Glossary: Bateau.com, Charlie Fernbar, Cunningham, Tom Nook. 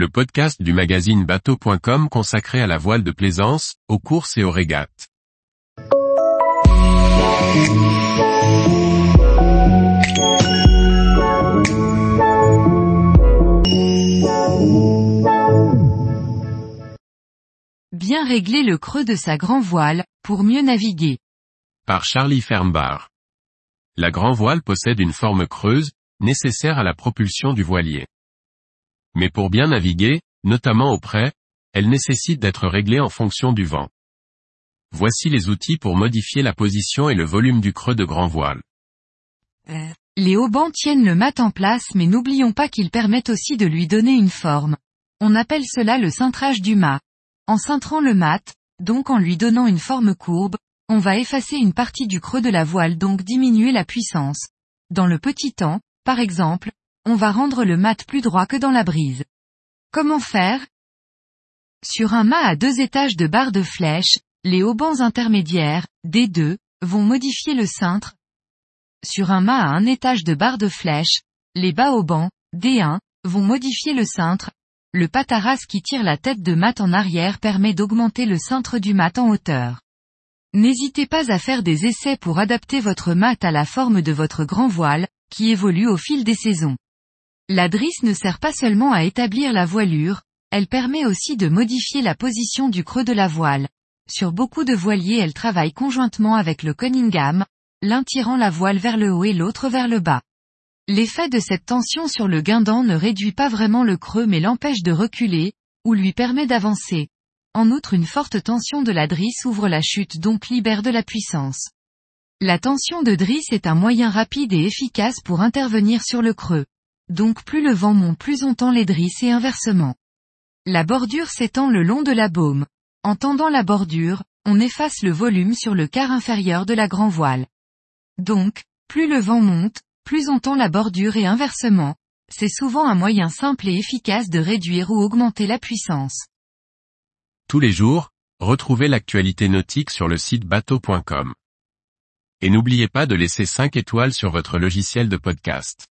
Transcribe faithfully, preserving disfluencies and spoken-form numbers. le podcast du magazine bateau point com consacré à la voile de plaisance, aux courses et aux régates. Bien régler le creux de sa grand voile, pour mieux naviguer. Par Charlie Fernbar. La grand voile possède une forme creuse, nécessaire à la propulsion du voilier. Mais pour bien naviguer, notamment au près, elle nécessite d'être réglée en fonction du vent. Voici les outils pour modifier la position et le volume du creux de grand voile. Euh, les haubans tiennent le mât en place, mais n'oublions pas qu'ils permettent aussi de lui donner une forme. On appelle cela le cintrage du mât. En cintrant le mât, donc en lui donnant une forme courbe, on va effacer une partie du creux de la voile, donc diminuer la puissance. Dans le petit temps, par exemple, on va rendre le mât plus droit que dans la brise. Comment faire? Sur un mât à deux étages de barres de flèche, les haubans intermédiaires, D deux, vont modifier le cintre. Sur un mât à un étage de barres de flèche, les bas haubans, D un, vont modifier le cintre. Le pataras qui tire la tête de mât en arrière permet d'augmenter le cintre du mât en hauteur. N'hésitez pas à faire des essais pour adapter votre mât à la forme de votre grand voile, qui évolue au fil des saisons. La drisse ne sert pas seulement à établir la voilure, elle permet aussi de modifier la position du creux de la voile. Sur beaucoup de voiliers, elle travaille conjointement avec le Cunningham, l'un tirant la voile vers le haut et l'autre vers le bas. L'effet de cette tension sur le guindan ne réduit pas vraiment le creux mais l'empêche de reculer, ou lui permet d'avancer. En outre, une forte tension de la drisse ouvre la chute, donc libère de la puissance. La tension de drisse est un moyen rapide et efficace pour intervenir sur le creux. Donc plus le vent monte, plus on tend les drisses et inversement. La bordure s'étend le long de la baume. En tendant la bordure, on efface le volume sur le quart inférieur de la grand voile. Donc, plus le vent monte, plus on tend la bordure et inversement. C'est souvent un moyen simple et efficace de réduire ou augmenter la puissance. Tous les jours, retrouvez l'actualité nautique sur le site bateau point com. Et n'oubliez pas de laisser cinq étoiles sur votre logiciel de podcast.